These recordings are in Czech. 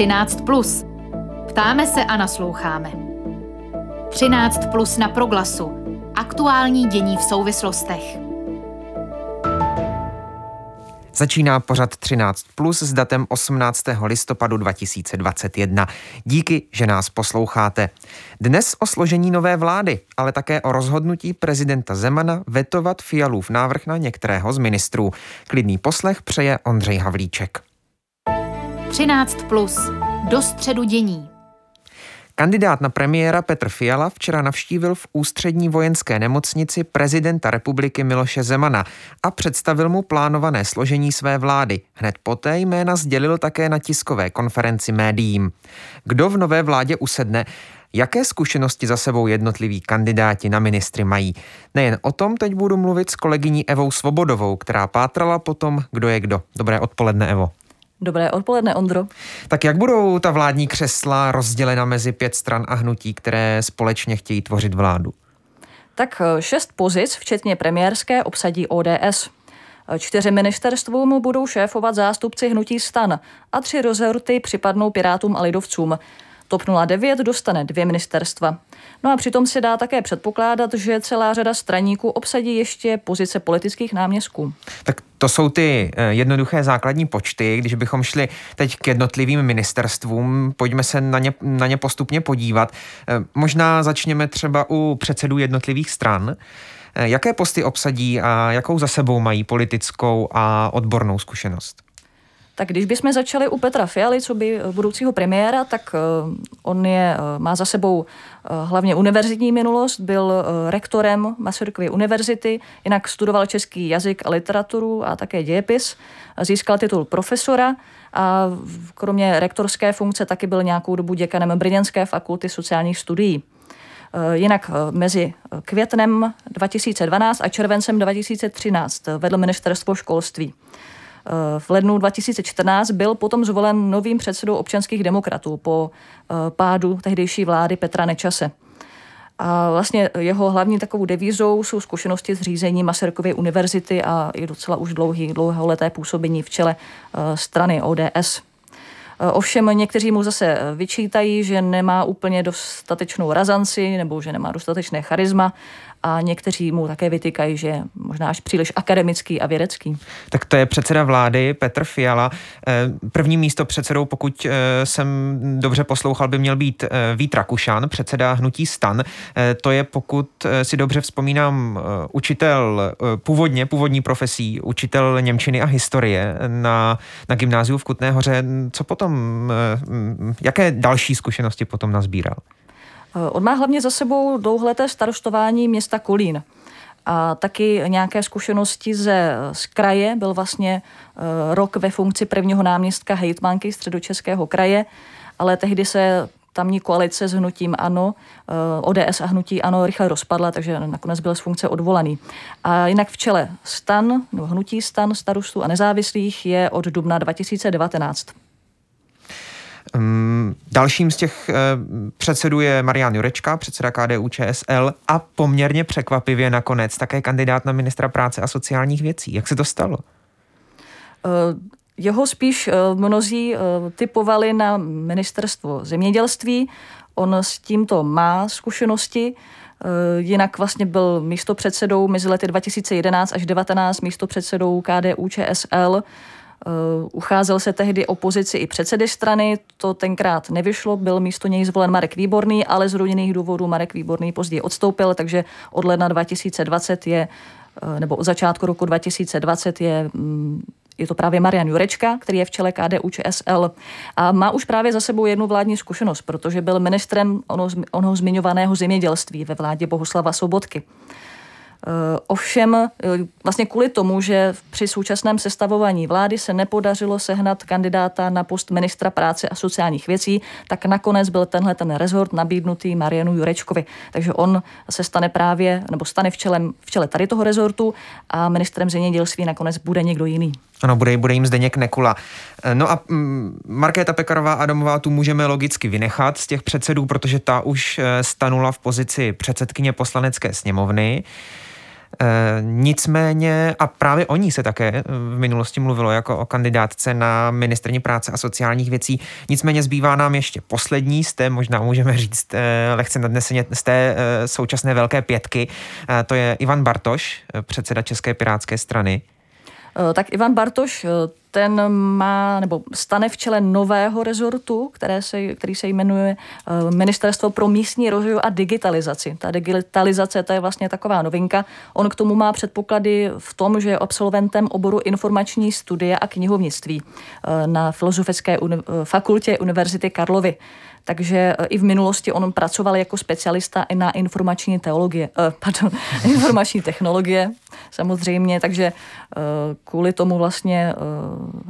13+. Ptáme se a nasloucháme. 13+ na Proglasu. Aktuální dění v souvislostech. Začíná pořad 13+ s datem 18. listopadu 2021. Díky, že nás posloucháte. Dnes o složení nové vlády, ale také o rozhodnutí prezidenta Zemana vetovat Fialův návrh na některého z ministrů. Klidný poslech přeje Ondřej Havlíček. 13+. Do středu dění. Kandidát na premiéra Petr Fiala včera navštívil v Ústřední vojenské nemocnici prezidenta republiky Miloše Zemana a představil mu plánované složení své vlády. Hned poté jména sdělil také na tiskové konferenci médiím. Kdo v nové vládě usedne? Jaké zkušenosti za sebou jednotliví kandidáti na ministry mají? Nejen o tom teď budu mluvit s kolegyní Evou Svobodovou, která pátrala po tom, kdo je kdo. Dobré odpoledne, Evo. Dobré odpoledne, Ondro. Tak jak budou ta vládní křesla rozdělena mezi 5 stran a hnutí, které společně chtějí tvořit vládu? Tak 6 pozic, včetně premiérské, obsadí ODS. 4 ministerstvům budou šéfovat zástupci hnutí STAN a 3 rezorty připadnou Pirátům a lidovcům. TOP 09 dostane 2 ministerstva. No a přitom se dá také předpokládat, že celá řada straníků obsadí ještě pozice politických náměstků. Tak to jsou ty jednoduché základní počty. Když bychom šli teď k jednotlivým ministerstvům, pojďme se na ně postupně podívat. Možná začněme třeba u předsedů jednotlivých stran. Jaké posty obsadí a jakou za sebou mají politickou a odbornou zkušenost? Tak když bychom začali u Petra Fialy, co by budoucího premiéra, tak on má za sebou hlavně univerzitní minulost, byl rektorem Masarykovy univerzity, jinak studoval český jazyk a literaturu a také dějepis, získal titul profesora a kromě rektorské funkce taky byl nějakou dobu děkanem Brněnské fakulty sociálních studií. Jinak mezi květnem 2012 a červencem 2013 vedl ministerstvo školství. V lednu 2014 byl potom zvolen novým předsedou občanských demokratů po pádu tehdejší vlády Petra Nečase. A vlastně jeho hlavní takovou devízou jsou zkušenosti s řízením Masarykovy univerzity a i docela už dlouholeté působení v čele strany ODS. Ovšem někteří mu zase vyčítají, že nemá úplně dostatečnou razanci nebo že nemá dostatečné charisma a někteří mu také vytýkají, že je možná až příliš akademický a vědecký. Tak to je předseda vlády Petr Fiala. První místo předsedou, pokud jsem dobře poslouchal, by měl být Vít Rakušan, předseda hnutí STAN. To je, pokud si dobře vzpomínám, učitel původní profesí, učitel němčiny a historie na gymnáziu v Kutné Hoře. Co potom, jaké další zkušenosti potom nazbíral? On má hlavně za sebou dlouholeté starostování města Kolín a taky nějaké zkušenosti z kraje. Byl vlastně rok ve funkci prvního náměstka hejtmanky Středočeského kraje, ale tehdy se tamní koalice s hnutím ANO, ODS a hnutí ANO rychle rozpadla, takže nakonec byl z funkce odvolaný. A jinak v čele STAN, nebo hnutí STAN, starostů a nezávislých je od dubna 2019. Dalším z těch předsedů je Marian Jurečka, předseda KDU ČSL a poměrně překvapivě nakonec také kandidát na ministra práce a sociálních věcí. Jak se to stalo? Jeho spíš mnozí typovali na ministerstvo zemědělství. On s tímto má zkušenosti. Jinak vlastně byl místopředsedou mezi lety 2011 až 2019 místopředsedou KDU ČSL. Ucházel se tehdy o pozici i předsedy strany, to tenkrát nevyšlo, byl místo něj zvolen Marek Výborný, ale z rodinných důvodů Marek Výborný později odstoupil, takže od ledna 2020 od začátku roku 2020 je to právě Marian Jurečka, který je v čele KDU ČSL a má už právě za sebou jednu vládní zkušenost, protože byl ministrem onoho zmiňovaného zemědělství ve vládě Bohuslava Sobotky. Ovšem vlastně kvůli tomu, že při současném sestavování vlády se nepodařilo sehnat kandidáta na post ministra práce a sociálních věcí, tak nakonec byl ten rezort nabídnutý Marianu Jurečkovi. Takže on se stane v čele tady toho rezortu a ministrem zemědělství nakonec bude někdo jiný. Ano, bude jim Zdeněk Nekula. No a Markéta Pekarová Adamová tu můžeme logicky vynechat z těch předsedů, protože ta už stanula v pozici předsedkyně Poslanecké sněmovny. Nicméně, a právě o ní se také v minulosti mluvilo jako o kandidátce na ministryni práce a sociálních věcí. Nicméně zbývá nám ještě poslední z té, možná můžeme říct lehce nadneseně, z té současné velké pětky. To je Ivan Bartoš, předseda České pirátské strany. Tak Ivan Bartoš, ten má, nebo stane v čele nového rezortu, který se jmenuje Ministerstvo pro místní rozvoj a digitalizaci. Ta digitalizace, to je vlastně taková novinka. On k tomu má předpoklady v tom, že je absolventem oboru informační studie a knihovnictví na Filozofické fakultě Univerzity Karlovy. Takže i v minulosti on pracoval jako specialista i na informační technologie, samozřejmě, takže kvůli tomu vlastně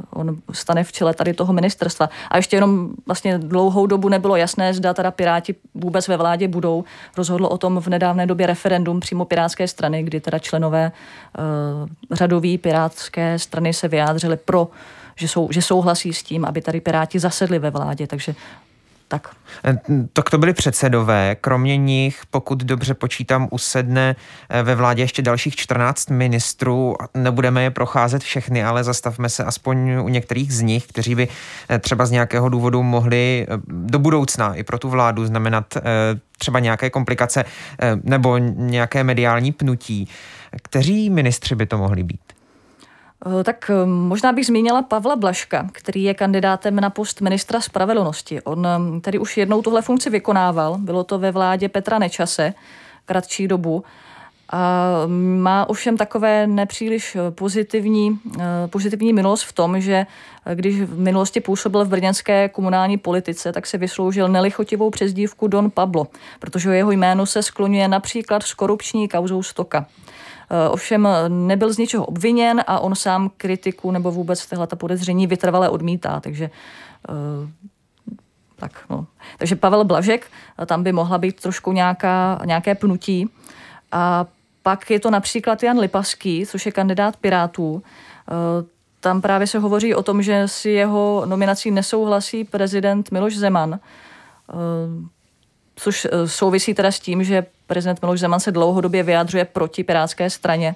on stane v čele tady toho ministerstva. A ještě jenom vlastně dlouhou dobu nebylo jasné, zda teda Piráti vůbec ve vládě budou. Rozhodlo o tom v nedávné době referendum přímo Pirátské strany, kdy teda členové řadoví Pirátské strany se vyjádřili pro, že souhlasí s tím, aby tady Piráti zasedli ve vládě, takže tak to byli předsedové. Kromě nich, pokud dobře počítám, usedne ve vládě ještě dalších 14 ministrů. Nebudeme je procházet všechny, ale zastavme se aspoň u některých z nich, kteří by třeba z nějakého důvodu mohli do budoucna i pro tu vládu znamenat třeba nějaké komplikace nebo nějaké mediální pnutí. Kteří ministři by to mohli být? Tak možná bych zmínila Pavla Blažka, který je kandidátem na post ministra spravedlnosti. On tady už jednou tuhle funkci vykonával, bylo to ve vládě Petra Nečase, kratší dobu, a má ovšem takové nepříliš pozitivní minulost v tom, že když v minulosti působil v brněnské komunální politice, tak se vysloužil nelichotivou přezdívku Don Pablo, protože jeho jméno se skloňuje například s korupční kauzou Stoka. Ovšem nebyl z ničeho obviněn a on sám kritiku nebo vůbec tato podezření vytrvale odmítá. Takže Pavel Blažek, tam by mohla být trošku nějaké pnutí. A pak je to například Jan Lipavský, což je kandidát Pirátů. Tam právě se hovoří o tom, že si jeho nominací nesouhlasí prezident Miloš Zeman, což souvisí teda s tím, že prezident Miloš Zeman se dlouhodobě vyjadřuje proti Pirátské straně,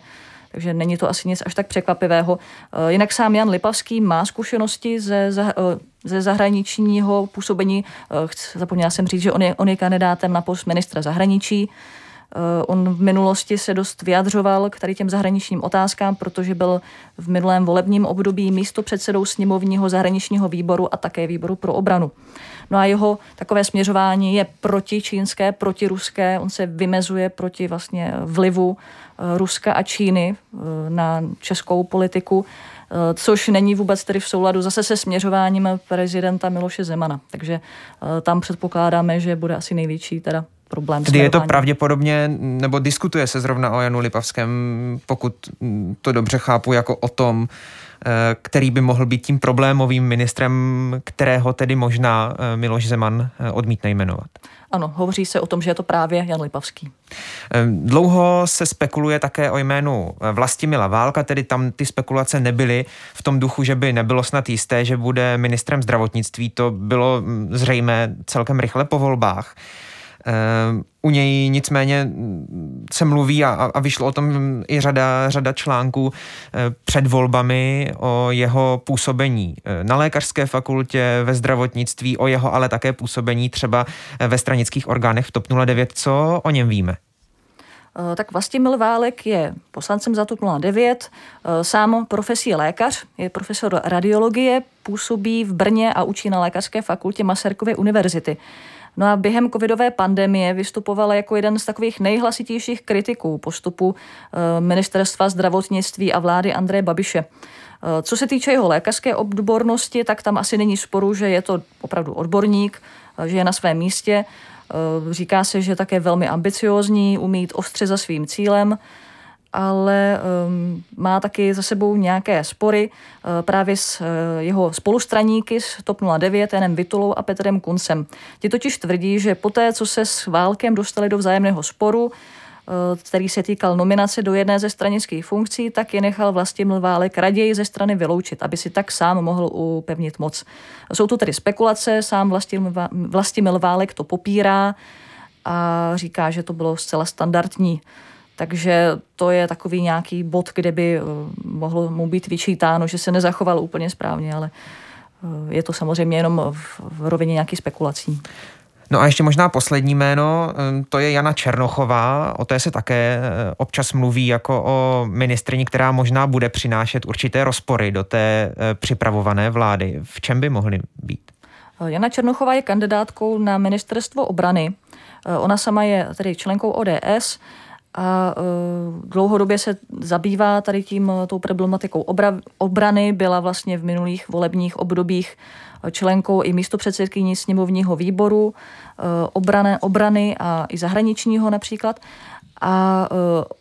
takže není to asi nic až tak překvapivého. Jinak sám Jan Lipavský má zkušenosti ze zahraničního působení. Zapomněla jsem říct, že on je kandidátem na post ministra zahraničí. On v minulosti se dost vyjadřoval k tady těm zahraničním otázkám, protože byl v minulém volebním období místopředsedou sněmovního zahraničního výboru a také výboru pro obranu. No a jeho takové směřování je protičínské, protiruské. On se vymezuje proti vlastně vlivu Ruska a Číny na českou politiku, což není vůbec tedy v souladu zase se směřováním prezidenta Miloše Zemana. Takže tam předpokládáme, že bude asi největší teda problém. Kdy je to pravděpodobně, nebo diskutuje se zrovna o Janu Lipavském, pokud to dobře chápu, jako o tom, který by mohl být tím problémovým ministrem, kterého tedy možná Miloš Zeman odmítne jmenovat. Ano, hovoří se o tom, že je to právě Jan Lipavský. Dlouho se spekuluje také o jménu Vlastimila Válka, tedy tam ty spekulace nebyly v tom duchu, že by nebylo snad jisté, že bude ministrem zdravotnictví. To bylo zřejmé celkem rychle po volbách. U něj nicméně se mluví a vyšlo o tom i řada článků před volbami o jeho působení na lékařské fakultě, ve zdravotnictví, o jeho ale také působení třeba ve stranických orgánech v TOP 09. Co o něm víme? Tak Vlastimil Válek je poslancem za TOP 09, sám profesí lékař, je profesor radiologie, působí v Brně a učí na lékařské fakultě Masarykovy univerzity. No a během covidové pandemie vystupovala jako jeden z takových nejhlasitějších kritiků postupu ministerstva zdravotnictví a vlády Andreje Babiše. Co se týče jeho lékařské odbornosti, tak tam asi není sporu, že je to opravdu odborník, že je na svém místě. Říká se, že také velmi ambiciózní, umí jít ostře za svým cílem, ale má taky za sebou nějaké spory právě s jeho spolustraníky z TOP 09, Janem Vitulou a Petrem Kuncem. Ti totiž tvrdí, že poté, co se s Válkem dostali do vzájemného sporu, který se týkal nominace do jedné ze stranických funkcí, tak je nechal Vlastimil Válek raději ze strany vyloučit, aby si tak sám mohl upevnit moc. Jsou to tedy spekulace, sám Vlastimil Válek to popírá a říká, že to bylo zcela standardní. Takže to je takový nějaký bod, kde by mohlo mu být vyčítáno, že se nezachoval úplně správně, ale je to samozřejmě jenom v rovině nějakých spekulací. No a ještě možná poslední jméno, to je Jana Černochová, o té se také občas mluví jako o ministryni, která možná bude přinášet určité rozpory do té připravované vlády. V čem by mohly být? Jana Černochová je kandidátkou na ministerstvo obrany. Ona sama je tedy členkou ODS a dlouhodobě se zabývá tady tou problematikou obrany, byla vlastně v minulých volebních obdobích členkou i místopředsedkyní sněmovního výboru obrany a i zahraničního například. A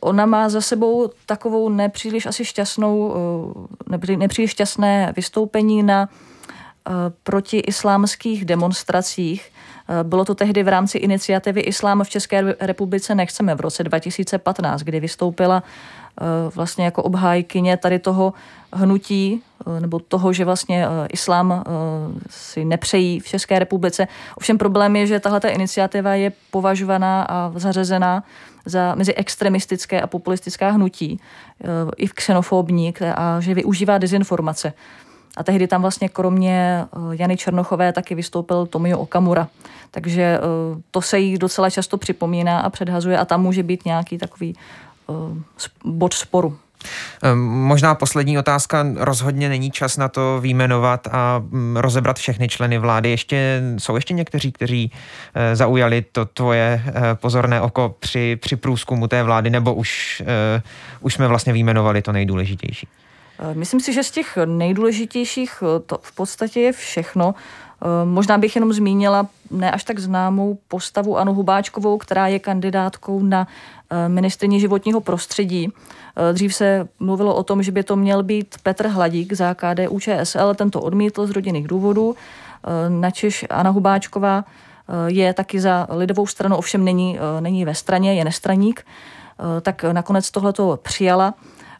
ona má za sebou takovou nepříliš asi šťastné vystoupení na protiislámských demonstracích. Bylo to tehdy v rámci iniciativy Islám v České republice nechceme v roce 2015, kdy vystoupila vlastně jako obhájkyně tady toho hnutí, nebo toho, že vlastně islám si nepřejí v České republice. Ovšem problém je, že tahleta iniciativa je považovaná a zařazená za mezi extremistické a populistická hnutí, i xenofobní, a že využívá dezinformace. A tehdy tam vlastně kromě Jany Černochové taky vystoupil Tomio Okamura. Takže to se jí docela často připomíná a předhazuje a tam může být nějaký takový bod sporu. Možná poslední otázka. Rozhodně není čas na to vyjmenovat a rozebrat všechny členy vlády. Jsou ještě někteří, kteří zaujali to tvoje pozorné oko při průzkumu té vlády, nebo už jsme vlastně vyjmenovali to nejdůležitější? Myslím si, že z těch nejdůležitějších to v podstatě je všechno. Možná bych jenom zmínila ne až tak známou postavu Anu Hubáčkovou, která je kandidátkou na ministryni životního prostředí. Dřív se mluvilo o tom, že by to měl být Petr Hladík za KDU ČSL, ten to odmítl z rodinných důvodů. Načež Ana Hubáčková je taky za Lidovou stranu, ovšem není ve straně, je nestraník, tak nakonec tohleto přijala.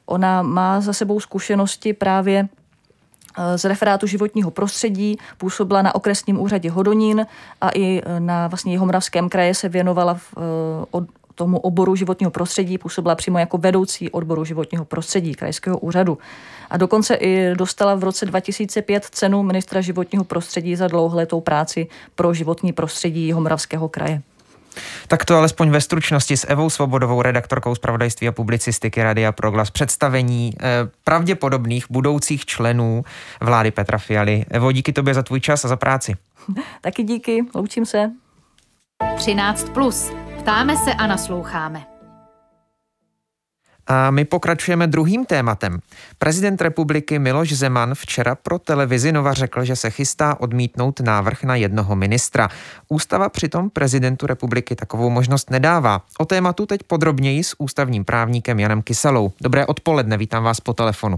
Ona má za sebou zkušenosti právě z referátu životního prostředí, působila na okresním úřadě Hodonín a i na vlastně Jihomoravském kraji se věnovala tomu oboru životního prostředí, působila přímo jako vedoucí odboru životního prostředí krajského úřadu. A dokonce i dostala v roce 2005 cenu ministra životního prostředí za dlouholetou práci pro životní prostředí Jihomoravského kraje. Tak to alespoň ve stručnosti s Evou Svobodovou, redaktorkou zpravodajství a publicistiky Radia Proglas, představení pravděpodobných budoucích členů vlády Petra Fialy. Evo, díky tobě za tvůj čas a za práci. Taky díky, loučím se. 13+. Ptáme se a nasloucháme. A my pokračujeme druhým tématem. Prezident republiky Miloš Zeman včera pro televizi Nova řekl, že se chystá odmítnout návrh na jednoho ministra. Ústava přitom prezidentu republiky takovou možnost nedává. O tématu teď podrobněji s ústavním právníkem Janem Kysalou. Dobré odpoledne, vítám vás po telefonu.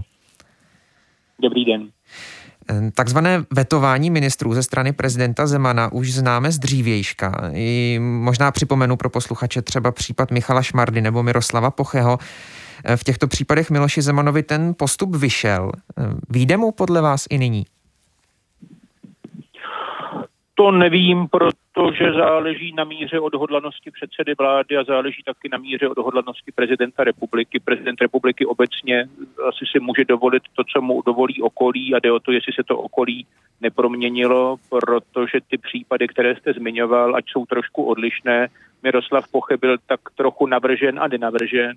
Dobrý den. Takzvané vetování ministrů ze strany prezidenta Zemana už známe z dřívějška. I možná připomenu pro posluchače třeba případ Michala Šmardy nebo Miroslava Pocheho. V těchto případech Miloši Zemanovi ten postup vyšel. Vyjde mu podle vás i nyní? To nevím, protože záleží na míře odhodlanosti předsedy vlády a záleží taky na míře odhodlanosti prezidenta republiky. Prezident republiky obecně asi si může dovolit to, co mu dovolí okolí, a jde o to, jestli se to okolí neproměnilo, protože ty případy, které jste zmiňoval, ať jsou trošku odlišné, Miroslav Poche byl tak trochu navržen a nenavržen,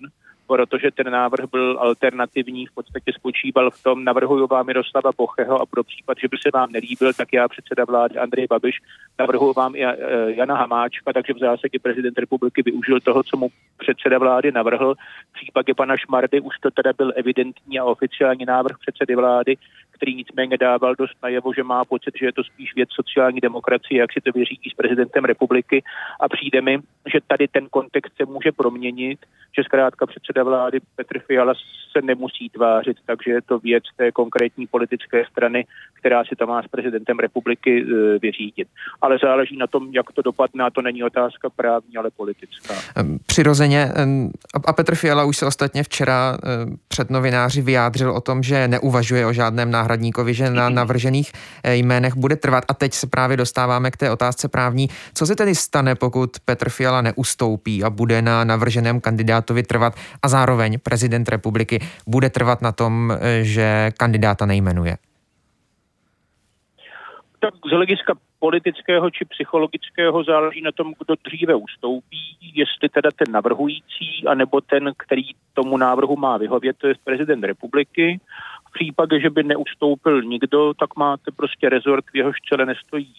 protože ten návrh byl alternativní, v podstatě spočíval v tom, navrhuju vám Miroslava Pocheho a pro případ, že by se vám nelíbil, tak já předseda vlády Andrej Babiš navrhuju vám i Jana Hamáčka, takže v zásadě prezident republiky využil toho, co mu předseda vlády navrhl. V případě pana Šmardy už to teda byl evidentní a oficiální návrh předsedy vlády, který nicméně dával dost najevo, že má pocit, že je to spíš věc sociální demokracie, jak si to vyřídí s prezidentem republiky, a přijde mi, že tady ten kontext se může proměnit, že zkrátka předseda vlády Petr Fiala se nemusí tvářit, takže je to věc té konkrétní politické strany, která si to má s prezidentem republiky vyřídit. Ale záleží na tom, jak to dopadne, a to není otázka právní, ale politická. Přirozeně. A Petr Fiala už se ostatně včera před před novináři vyjádřil o tom, že neuvažuje o žádném náhradníkovi, že na navržených jménech bude trvat. A teď se právě dostáváme k té otázce právní. Co se tedy stane, pokud Petr Fiala neustoupí a bude na navrženém kandidátovi trvat a zároveň prezident republiky bude trvat na tom, že kandidáta nejmenuje? Tak z hlediska politického či psychologického záleží na tom, kdo dříve ustoupí, jestli teda ten navrhující, anebo ten, který tomu návrhu má vyhovět, to je prezident republiky. V případě, že by neustoupil nikdo, tak máte prostě rezort, v jehož čele nestojí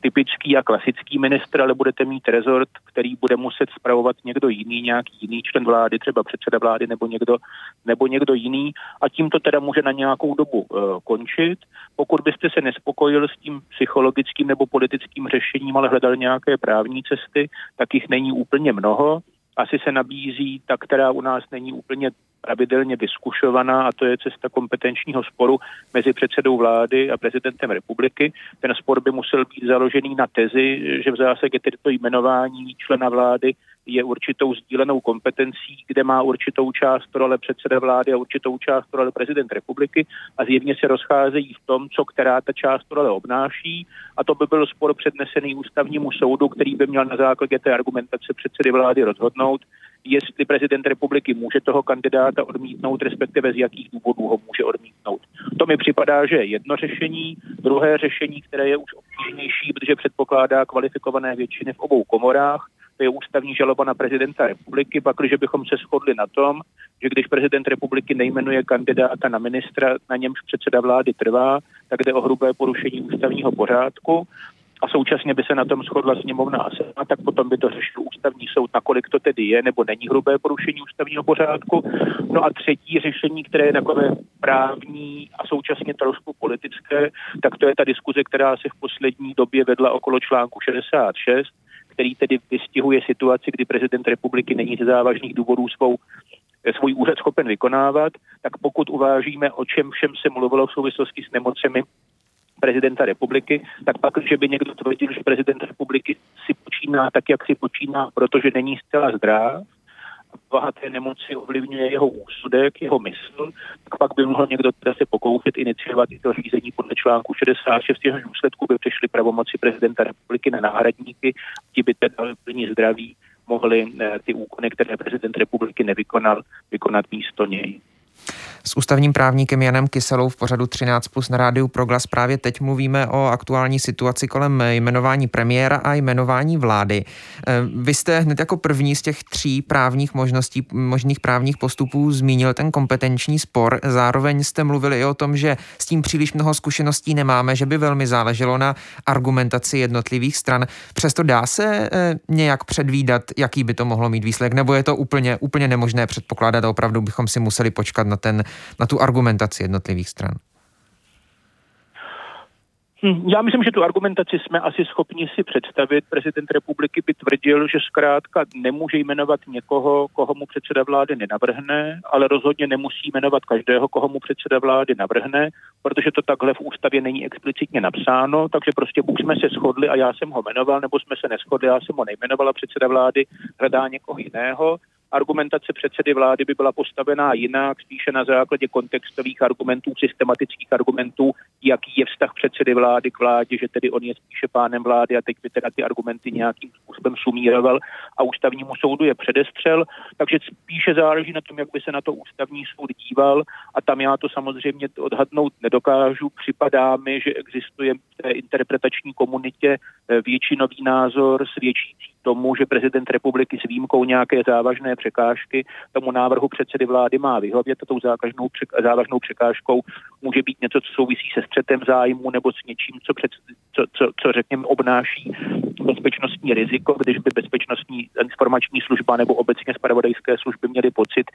typický a klasický ministr, ale budete mít rezort, který bude muset spravovat někdo jiný, nějaký jiný člen vlády, třeba předseda vlády nebo někdo jiný, a tím to teda může na nějakou dobu končit. Pokud byste se nespokojil s tím psychologickým nebo politickým řešením, ale hledal nějaké právní cesty, tak jich není úplně mnoho. Asi se nabízí ta, která u nás není úplně pravidelně vyzkoušovaná, a to je cesta kompetenčního sporu mezi předsedou vlády a prezidentem republiky. Ten spor by musel být založený na tezi, že v zásadě tedy to jmenování člena vlády je určitou sdílenou kompetencí, kde má určitou část role předseda vlády a určitou část role prezident republiky, a zjevně se rozcházejí v tom, co která ta část role obnáší, a to by byl spor přednesený ústavnímu soudu, který by měl na základě té argumentace předsedy vlády rozhodnout, jestli prezident republiky může toho kandidáta odmítnout, respektive z jakých důvodů ho může odmítnout. To mi připadá, že je jedno řešení. Druhé řešení, které je už obtížnější, protože předpokládá kvalifikované většiny v obou komorách, to je ústavní žaloba na prezidenta republiky, pak, když bychom se shodli na tom, že když prezident republiky nejmenuje kandidáta na ministra, na němž předseda vlády trvá, tak jde o hrubé porušení ústavního pořádku, a současně by se na tom shodla sněmovna a senát, tak potom by to řešil ústavní soud, nakolik to tedy je nebo není hrubé porušení ústavního pořádku. No a třetí řešení, které je takové právní a současně trošku politické, tak to je ta diskuze, která se v poslední době vedla okolo článku 66, který tedy vystihuje situaci, kdy prezident republiky není ze závažných důvodů svůj úřad schopen vykonávat, tak pokud uvážíme, o čem všem se mluvilo v souvislosti s nemocemi prezidenta republiky, tak pak, že by někdo tvrdil, že prezident republiky si počíná tak, jak si počíná, protože není zcela zdráv, váha té nemoci ovlivňuje jeho úsudek, jeho mysl, tak pak by mohl někdo teda se pokoušet iniciovat i to řízení podle článku 66, jehož důsledku by přešly pravomoci prezidenta republiky na náhradníky, ti by teda plní zdraví mohli ty úkony, které prezident republiky nevykonal, vykonat místo něj. S ústavním právníkem Janem Kysalou v pořadu 13+ na rádiu Proglas právě teď mluvíme o aktuální situaci kolem jmenování premiéra a jmenování vlády. Vy jste hned jako první z těch tří právních možností, možných právních postupů zmínil ten kompetenční spor. Zároveň jste mluvili i o tom, že s tím příliš mnoho zkušeností nemáme, že by velmi záleželo na argumentaci jednotlivých stran. Přesto dá se nějak předvídat, jaký by to mohlo mít výsledek, nebo je to úplně nemožné předpokládat a opravdu bychom si museli počkat na tu argumentaci jednotlivých stran? Já myslím, že tu argumentaci jsme asi schopni si představit. Prezident republiky by tvrdil, že zkrátka nemůže jmenovat někoho, koho mu předseda vlády nenavrhne, ale rozhodně nemusí jmenovat každého, koho mu předseda vlády navrhne, protože to takhle v ústavě není explicitně napsáno, takže prostě buď jsme se shodli a já jsem ho jmenoval, nebo jsme se neshodli, já jsem ho nejmenoval a předseda vlády hledá někoho jiného. Argumentace předsedy vlády by byla postavená jinak, spíše na základě kontextových argumentů, systematických argumentů, jaký je vztah předsedy vlády k vládě, že tedy on je spíše pánem vlády a teď by teda ty argumenty nějakým způsobem sumíroval a ústavnímu soudu je předestřel. Takže spíše záleží na tom, jak by se na to ústavní soud díval, a tam já to samozřejmě odhadnout nedokážu. Připadá mi, že existuje v té interpretační komunitě většinový názor svědčící tomu, že prezident republiky s výjimkou nějaké závažné překážky tomu návrhu předsedy vlády má vyhovět, a tou závažnou překážkou může být něco, co souvisí se střetem zájmu nebo s něčím, co řekněme obnáší bezpečnostní riziko, když by bezpečnostní informační služba nebo obecně zpravodajské služby měly pocit,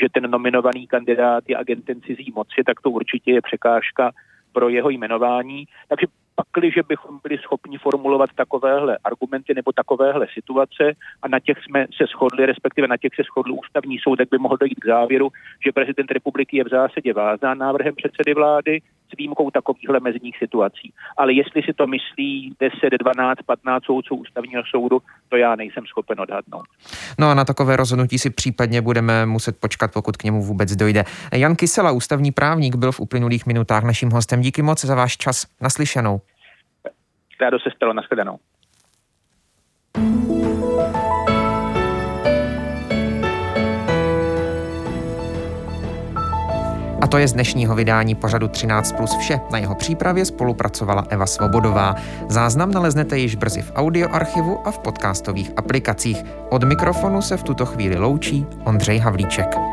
že ten nominovaný kandidát je agentem cizí moci, tak to určitě je překážka pro jeho jmenování. Takže pakliže bychom byli schopni formulovat takovéhle argumenty nebo takovéhle situace a na těch jsme se shodli, respektive na těch se shodl ústavní soud, tak by mohl dojít k závěru, že prezident republiky je v zásadě vázán návrhem předsedy vlády, s výjimkou takovýchhle mezních situací. Ale jestli si to myslí 10, 12, 15 soudců ústavního soudu, to já nejsem schopen odhadnout. No a na takové rozhodnutí si případně budeme muset počkat, pokud k němu vůbec dojde. Jan Kysala, ústavní právník, byl v uplynulých minutách naším hostem. Díky moc za váš čas. Naslyšenou. Rádo se stalo. Nashledanou. A to je z dnešního vydání pořadu 13+ vše. Na jeho přípravě spolupracovala Eva Svobodová. Záznam naleznete již brzy v audioarchivu a v podcastových aplikacích. Od mikrofonu se v tuto chvíli loučí Ondřej Havlíček.